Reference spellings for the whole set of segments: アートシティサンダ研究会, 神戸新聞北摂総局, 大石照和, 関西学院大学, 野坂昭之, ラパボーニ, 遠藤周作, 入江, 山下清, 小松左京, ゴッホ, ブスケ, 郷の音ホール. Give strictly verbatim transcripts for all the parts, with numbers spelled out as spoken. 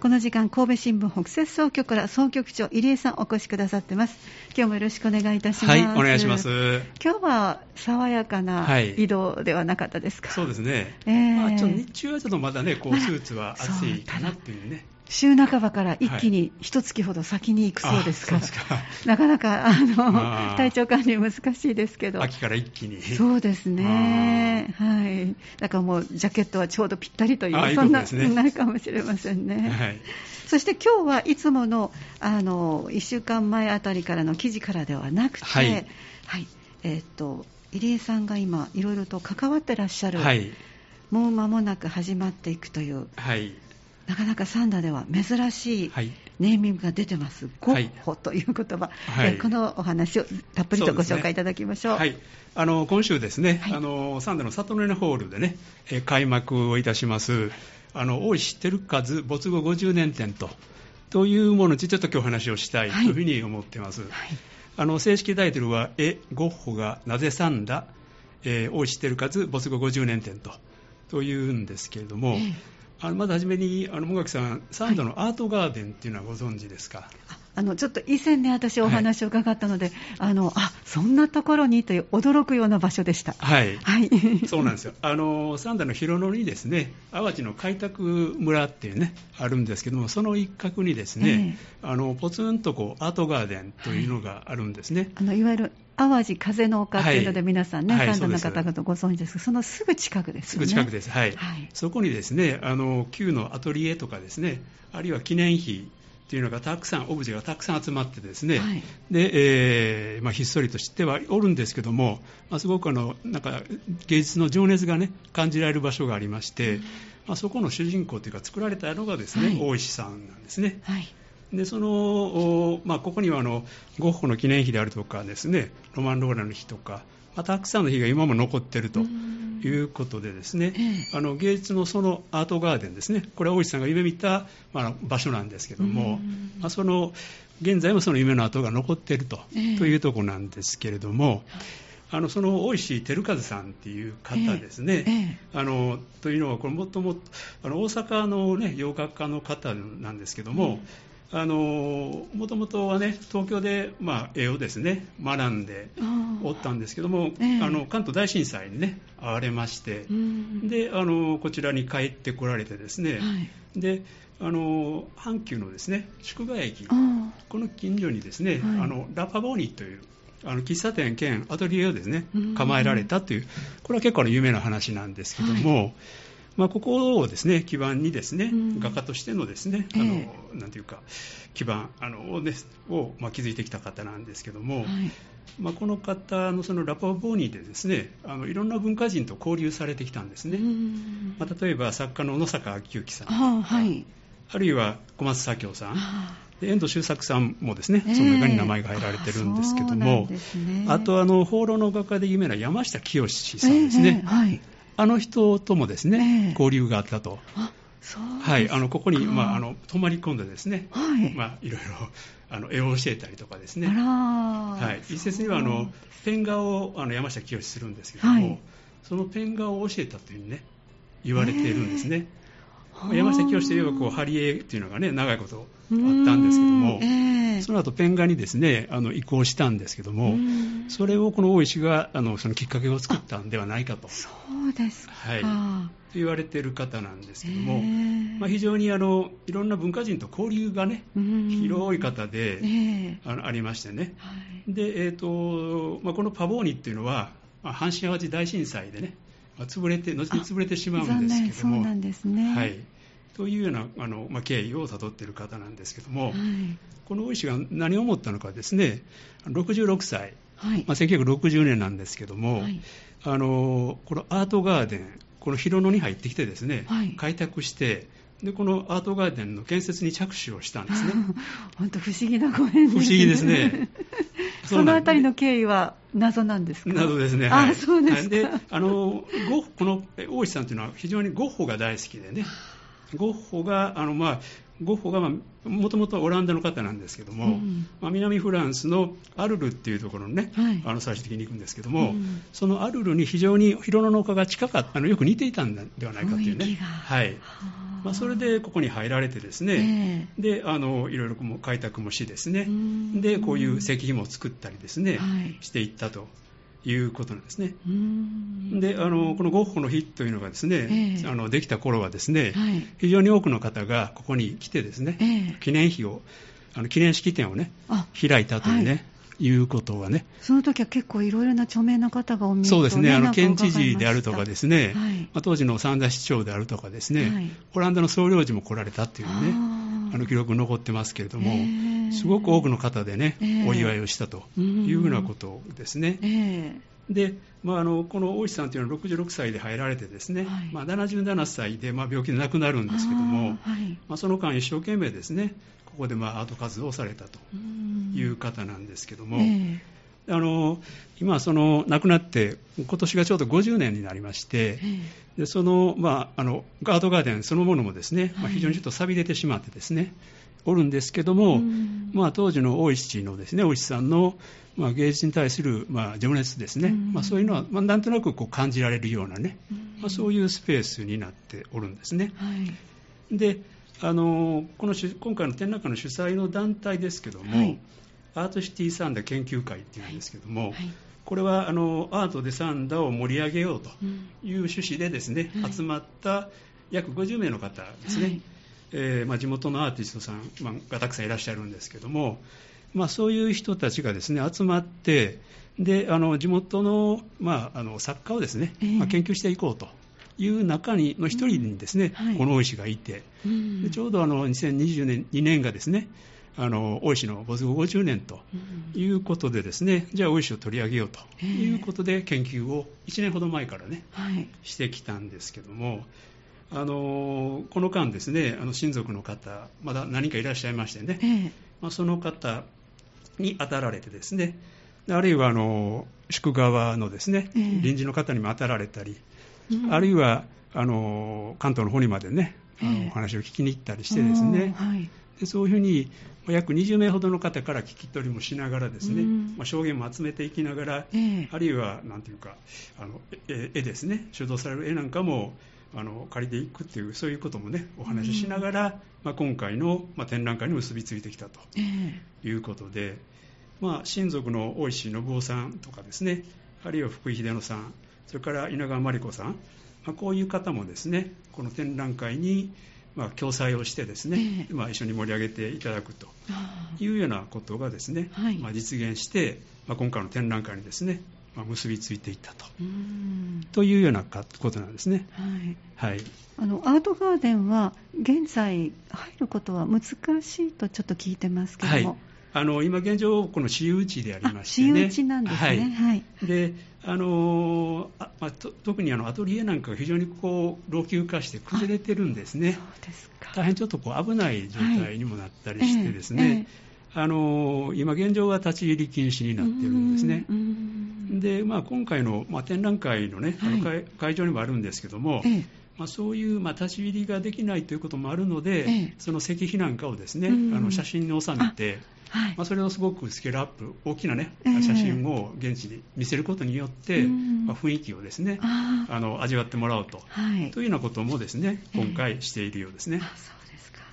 この時間神戸新聞北摂総局から総局長入江さんお越しくださってます。今日もよろしくお願いいたします。はい、お願いします。今日は爽やかな移動ではなかったですか？はい、そうですね、えーまあ、ちょっと日中はちょっとまだねこうスーツは暑いかなっていうね、週半ばから一気に一月ほど先に行くそうですから、はい、なかなかあの、まあ、体調管理難しいですけど、秋から一気にそうですね、はい、だからもうジャケットはちょうどぴったりというそんな、いいことですね、ないかもしれませんね、はい、そして今日はいつものあのいっしゅうかんまえあたりからの記事からではなくて、はいはい、えー、っと入江さんが今いろいろと関わってらっしゃる、はい、もう間もなく始まっていくという、はい、なかなかサンダでは珍しいネーミングが出てます、はい、ゴッホという言葉、はい、このお話をたっぷりとご紹介いただきましょう。はい、あの今週ですね、はい、あのサンダの里の根ホールでね開幕をいたしますあの大石照和没後ごじゅうねん展とというものにちょっと今日お話をしたいというふうに思っています。はいはい、あの正式タイトルは絵ゴッホがなぜサンダ、えー、大石照和没後ごじゅうねん展とというんですけれども、えーあのまずはじめにあの茂垣さんサンダのアートガーデンというのはご存知ですか？はい、あのちょっと以前ね私お話を伺ったので、はい、あのあそんなところにという驚くような場所でした。はい、はい、そうなんですよ。あのサンダの広野にですね淡路の開拓村っていうねあるんですけども、その一角にですね、えー、あのポツンとこうアートガーデンというのがあるんですね。はい、あのいわゆる淡路風の丘というので皆さんね、はい、サンダの方々ご存知ですが、はい、そのすぐ近くですよね。すぐ近くです、はいはい、そこにですねあの旧のアトリエとかですね、あるいは記念碑というのがたくさんオブジェがたくさん集まってですね、はい、でえーまあ、ひっそりとしてはおるんですけども、まあ、すごくあのなんか芸術の情熱がね感じられる場所がありまして、うんまあ、そこの主人公というか作られたのがですね、はい、大石さんなんですね。はい、でそのまあ、ここにはあのゴッホの記念碑であるとかですねロマンローラの碑とか、まあ、たくさんの碑が今も残っているということでですね、ええ、あの芸術のそのアートガーデンですね、これは大石さんが夢見た、まあ、場所なんですけども、まあ、その現在もその夢の跡が残っている と,、ええ、というところなんですけれども、あのその大石照和さんという方ですね、ええええ、あのというのはこれもともとあの大阪の、ね、洋楽家の方なんですけども、ええ、あのもともとは、ね、東京で、まあ、絵をです、ね、学んでおったんですけども、えー、あの関東大震災に、ね、遭われまして、うん、であのこちらに帰ってこられてですね、はい、であの阪急のです、ね、宿ヶ駅この近所にです、ね、はい、あのラパボーニというあの喫茶店兼アトリエをです、ね、構えられたという、これは結構有名な話なんですけども、はい、まあ、ここをですね基盤にですね、うん、画家としてのですねあの、ええ、なんていうか基盤あのですを、まあ、築いてきた方なんですけども、はい、まあ、この方のそのラパボーニでですねあのいろんな文化人と交流されてきたんですね。うん、まあ、例えば作家の野坂昭之さん、あ、はい、あるいは小松左京さん、で遠藤周作さんもですね、えー、その中に名前が入られてるんですけども、 あ,、ね、あとあの放浪の画家で有名な山下清さんですね、えー、はい、あの人ともですね、えー、交流があったと。あ、そうですか。はい、あのここに、まあ、あの泊まり込んでですね、はい、まあ、いろいろあの絵を教えたりとかですね、あら、はい、一説にはあのペン画をあの山下清するんですけども、はい、そのペン画を教えたというふうにね言われているんですね。えー、山下清といえばこうハリエというのがね長いことあったんですけども、えー、その後ペン画にですねあの移行したんですけども、それをこの大石があのそのきっかけを作ったんではないかと。そうですか、はい、と言われている方なんですけども、えーまあ、非常にあのいろんな文化人と交流がね広い方で、えー、あのありましてね、はい、でえーとまあ、このパボーニっていうのは、まあ、阪神淡路大震災でね潰れて後に潰れてしまうんですけども、そうなんですね、はい、というようなあの、まあ、経緯をたどっている方なんですけども、はい、この大石が何を思ったのかですね、ろくじゅうろくさい、はい、まあ、せんきゅうひゃくろくじゅうねんなんですけども、はい、あのこのアートガーデンこの広野に入ってきてですね、はい、開拓してでこのアートガーデンの建設に着手をしたんですね。本当不思議なご縁ですね。不思議ですね。そのあたりの経緯は謎なんですか？謎ですね。あ、そうですか。で、あのゴこの大石さんというのは非常にゴッホが大好きでね、ゴッホがあの、まあ、ゴッホがもともとはオランダの方なんですけども、うんまあ、南フランスのアルルっていうところにね、はい、あの最終的に行くんですけども、うん、そのアルルに非常にヒロノの丘が近かったのよく似ていたんではないかというね、はいまあ、それでここに入られてですね、えー、であのいろいろも開拓もしですね、うん、でこういう石碑も作ったりですね、はい、していったということなんですね。うんであのこのゴッホの碑というのがですね、えー、あのできた頃はですね、はい、非常に多くの方がここに来てですね、えー、記念碑をあの記念式典をね開いたというね、はいいうことはね、その時は結構いろいろな著名な方がお見えになった。そうですね、あの県知事であるとかですね、はい、当時の三田市長であるとかですね、はい、オランダの総領事も来られたっていうね、あの記録残ってますけれども、えー、すごく多くの方でね、えー、お祝いをしたというふうなことですね。えーでまあ、あのこの大石さんというのはろくじゅうろくさいで入られてですね、はいまあ、ななじゅうななさいで、まあ、病気で亡くなるんですけども、はいまあ、その間一生懸命ですねここでまあアート活動をされたという方なんですけども、えー、あの今その亡くなって今年がちょうどごじゅうねんになりまして、えー、でその、まあ、あのアートガーデンそのものもですね、まあ、非常にちょっと錆びれてしまってですね、はいおるんですけども、まあ、当時の大石のですね、大石さんの、まあ、芸術に対する、まあ、情熱ですね、まあ、そういうのは、まあ、なんとなくこう感じられるようなね、まあ、そういうスペースになっておるんですね、はい、であのこの今回の展覧会の主催の団体ですけども、はい、アートシティサンダ研究会っていうんですけども、はいはい、これはあのアートでサンダを盛り上げようという趣旨でですね、はい、集まった約ごじゅうめいの方ですね、はいえーまあ、地元のアーティストさんがたくさんいらっしゃるんですけども、まあ、そういう人たちがですね集まってであの地元 の,、まあ、あの作家をですね、えーまあ、研究していこうという中にの一人にですね、うんはい、この大石がいて、うん、でちょうどあのにせんにじゅうにねんがですねあの大石の没後ごじゅうねんということでですね、うん、じゃあ大石を取り上げようということで研究をいちねんほど前からね、はい、してきたんですけどもあのこの間ですねあの親族の方まだ何かいらっしゃいましてね、ええまあ、その方に当たられてですねあるいはあの宿川のですね、ええ、臨時の方にも当たられたり、うん、あるいはあの関東の方にまでねあの、ええ、お話を聞きに行ったりしてですね、はい、でそういうふうに約にじゅうめいほどの方から聞き取りもしながらですね、うんまあ、証言も集めていきながら、ええ、あるいはなんていうかあの絵ですね主導される絵なんかもあの借りていくというそういうこともねお話ししながら、うんまあ、今回の、まあ、展覧会に結びついてきたということで、ええまあ、親族の大石信夫さんとかですねあるいは福井秀野さんそれから稲川真理子さん、まあ、こういう方もですねこの展覧会に、まあ、共催をしてですね、ええまあ、一緒に盛り上げていただくというようなことがですね、はいまあ、実現して、まあ、今回の展覧会にですね結びついていったとうんというようなことなんですね、はいはい、あのアートガーデンは現在入ることは難しいとちょっと聞いてますけども、はい、あの今現状この私有地でありましてね私有地なんですね、はいはい、であのあ、まあ、と特にあのアトリエなんかが非常にこう老朽化して崩れてるんですねそうですか大変ちょっとこう危ない状態にもなったりしてですね、はいえーえーあの今現状は立ち入り禁止になっているんですねで、まあ、今回の、まあ、展覧会のね、はい、あの 会, 会場にもあるんですけども、ええまあ、そういう、まあ、立ち入りができないということもあるので、ええ、その石碑なんかをですねあの写真に収めてあ、はいまあ、それをすごくスケールアップ大きな、ねええ、写真を現地に見せることによって、まあ、雰囲気をですねああの味わってもらおうと、はい、というようなこともですね今回しているようですね、ええ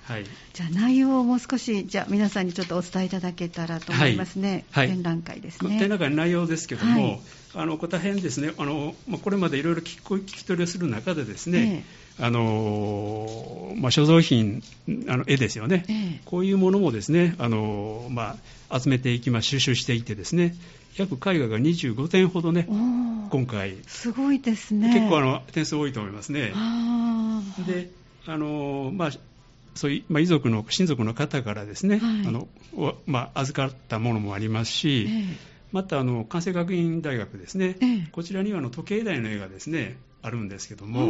はい、じゃあ内容をもう少しじゃあ皆さんにちょっとお伝えいただけたらと思いますね、はいはい、展覧会ですね展覧会の内容ですけども、はい、あの大変ですねあの、まあ、これまでいろいろ聞き取りをする中でですね、えーあのまあ、所蔵品あの絵ですよね、えー、こういうものもですねあの、まあ、集めていきます収集していってですね約絵画がにじゅうごてんほどね今回すごいですね結構あの点数多いと思いますねあであのまあそういうまあ、遺族の親族の方からですね、はいあのまあ、預かったものもありますし、ええ、またあの関西学院大学ですね、ええ、こちらにはあの時計台の絵がですねあるんですけども、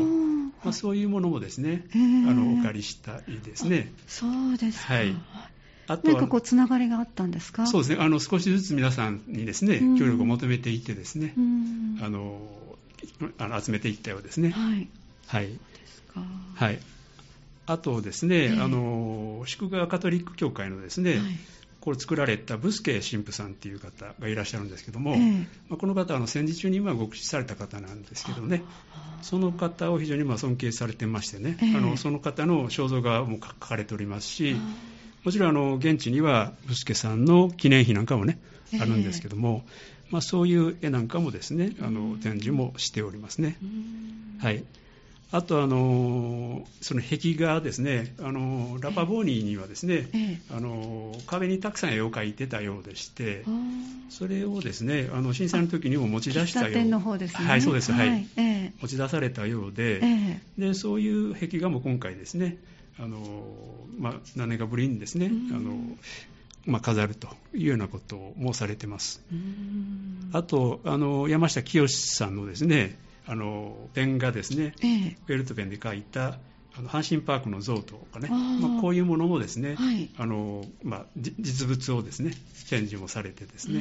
まあ、そういうものもですね、えー、あのお借りしたりですねそうですか、はい、あとはなんかこうつながりがあったんですかそうですねあの少しずつ皆さんにですね協力を求めていってですねあのあの集めていったようですねはい、はいはいあとですね、えー、あの祝賀カトリック教会のですね、はい、これ作られたブスケ神父さんという方がいらっしゃるんですけども、えーまあ、この方はあの戦時中に今ご駆使された方なんですけどね、その方を非常にまあ尊敬されてましてね、えー、あのその方の肖像画も描かれておりますし、もちろんあの現地にはブスケさんの記念碑なんかもね、えー、あるんですけども、まあ、そういう絵なんかもですね、あの展示もしておりますね。はい。あとあのその壁画ですね、あのラパボーニにはですね、ええ、あの壁にたくさん絵を描いてたようでして、それをですねあの震災の時にも持ち出したよう、喫茶店の方ですね、はい、そうです、はい、はい、ええ、持ち出されたようで、ええ、でそういう壁画も今回ですねあの、まあ、何年かぶりにですね、あの、まあ、飾るというようなことをもされてます。うーん。あとあの山下清さんのですねあのペンがですね、ええ、ウェルトペンで描いたあの阪神パークの像とかね、あ、まあ、こういうものもですね、はい、あのまあ、実物をですね展示もされてですね、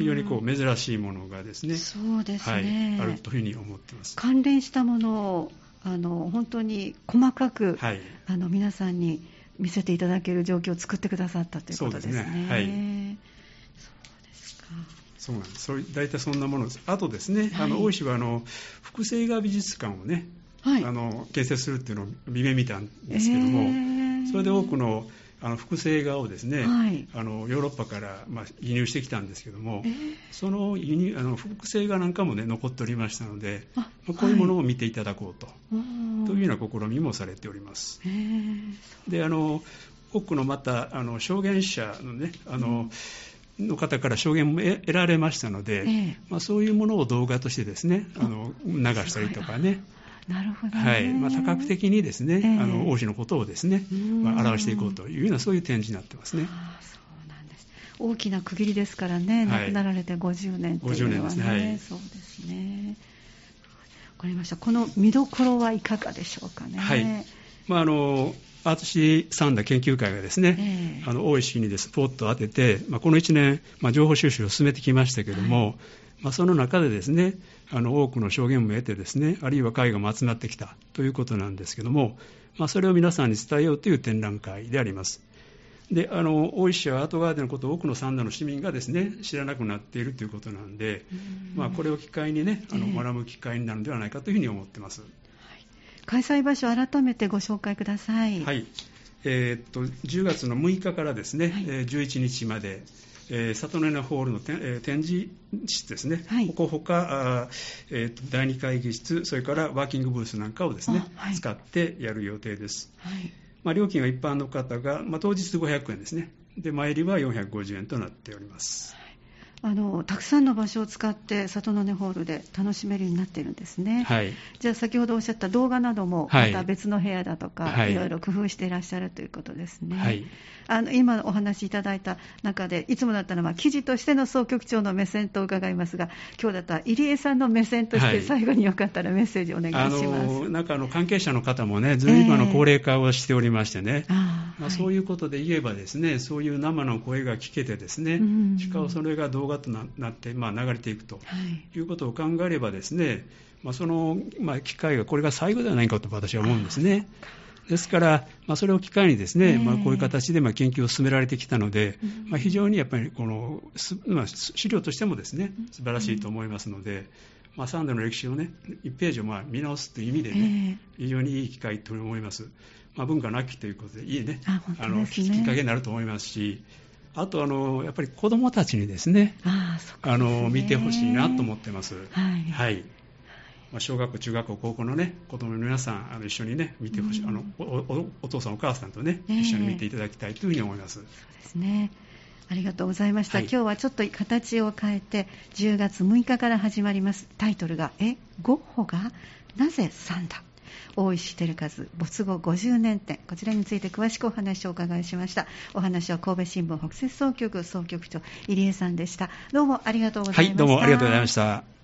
非常にこう珍しいものがですね、そうですね、はい、あるというふうに思ってます。関連したものをあの本当に細かく、はい、あの皆さんに見せていただける状況を作ってくださったということですね。そうですね、はい、そうですか。そうなんです。それ大体そんなものです。あとですね、はい、あの大石はあの複製映画美術館をね、はい、あの建設するっていうのを夢見たんですけども、えー、それで多くのあの複製画をですね、はい、あのヨーロッパから、まあ、輸入してきたんですけども、えー、その輸入あの複製画なんかもね残っておりましたので、まあ、こういうものを見ていただこうと、はい、というような試みもされております、えー、であの多くのまたあの証言者のねあの、うん、の方から証言も得られましたので、ええ、まあ、そういうものを動画としてですねあの流したりとかね、なるほどね、はい、まあ、多角的にですね、ええ、あの王子のことをですね、まあ、表していこうというようなそういう展示になってますね。あ、そうなんです。大きな区切りですからね、亡くなられてごじゅうねんというのはね、はい、ごじゅうねんですね、はい、そうですね。わかりました。この見どころはいかがでしょうかね。はい、まあ、あのアートシーサンダー研究会がですね、えー、あの大石にスポットを当てて、まあ、このいちねん、まあ、情報収集を進めてきましたけれども、はい、まあ、その中でですねあの多くの証言も得てですね、あるいは絵画も集まってきたということなんですけども、まあ、それを皆さんに伝えようという展覧会であります。であの大石はアートガーデンのことを多くのサンダーの市民がですね知らなくなっているということなんで、ん、まあ、これを機会にねあの学ぶ機会になるのではないかというふうに思ってます。開催場所を改めてご紹介ください。はい、えー、っとじゅうがつのむいかからですね、はい、じゅういちにちまで、えー、里の稲ホールの、えー、展示室ですね、はい、ここほか、えー、だいに会議室、それからワーキングブースなんかをですね、はい、使ってやる予定です、はい、まあ、料金は一般の方が、まあ、当日ごひゃくえんですね。で前売りはよんひゃくごじゅうえんとなっております。あのたくさんの場所を使って里の根ホールで楽しめるようになっているんですね、はい、じゃあ先ほどおっしゃった動画などもまた別の部屋だとか、はい、いろいろ工夫していらっしゃるということですね、はい、あの今お話しいただいた中でいつもだったのは記事としての総局長の目線と伺いますが、今日だったら入江さんの目線として最後によかったらメッセージお願いします、はい、あのなんかあの関係者の方もねずいぶん高齢化をしておりましてね、えーあまあ、そういうことで言えばですね、はい、そういう生の声が聞けてですね、しかもそれが動画動画となって、まあ、流れていくということを考えればですね、まあ、その、まあ、機会がこれが最後ではないかと私は思うんですね。ですから、まあ、それを機会にですね、えーまあ、こういう形でまあ研究を進められてきたので、うん、まあ、非常にやっぱりこの、まあ、資料としてもですね素晴らしいと思いますので、うん、まあ、サンダーの歴史をねいちページをまあ見直すという意味でね、えー、非常にいい機会と思います、まあ、文化の秋ということでいいね、あ、本当ですね、あのきっかけになると思いますし、あとあのやっぱり子どもたちにですね、ああ、そうですね、あの見てほしいなと思ってます、はいはい、まあ、小学校中学校高校の、ね、子どもの皆さんあの一緒に、ね、見てほしい、うん、あの お, お, お父さんお母さんと、ね、えー、一緒に見ていただきたいというふうに思います。そうですね、ありがとうございました、はい、今日はちょっと形を変えてじゅうがつむいかから始まります。タイトルがえゴッホがなぜサンダ、大石照和没後ごじゅうねん展、こちらについて詳しくお話をお伺いしました。お話は神戸新聞北摂総局総局長入江さんでした。どうもありがとうございました。はい、どうもありがとうございました。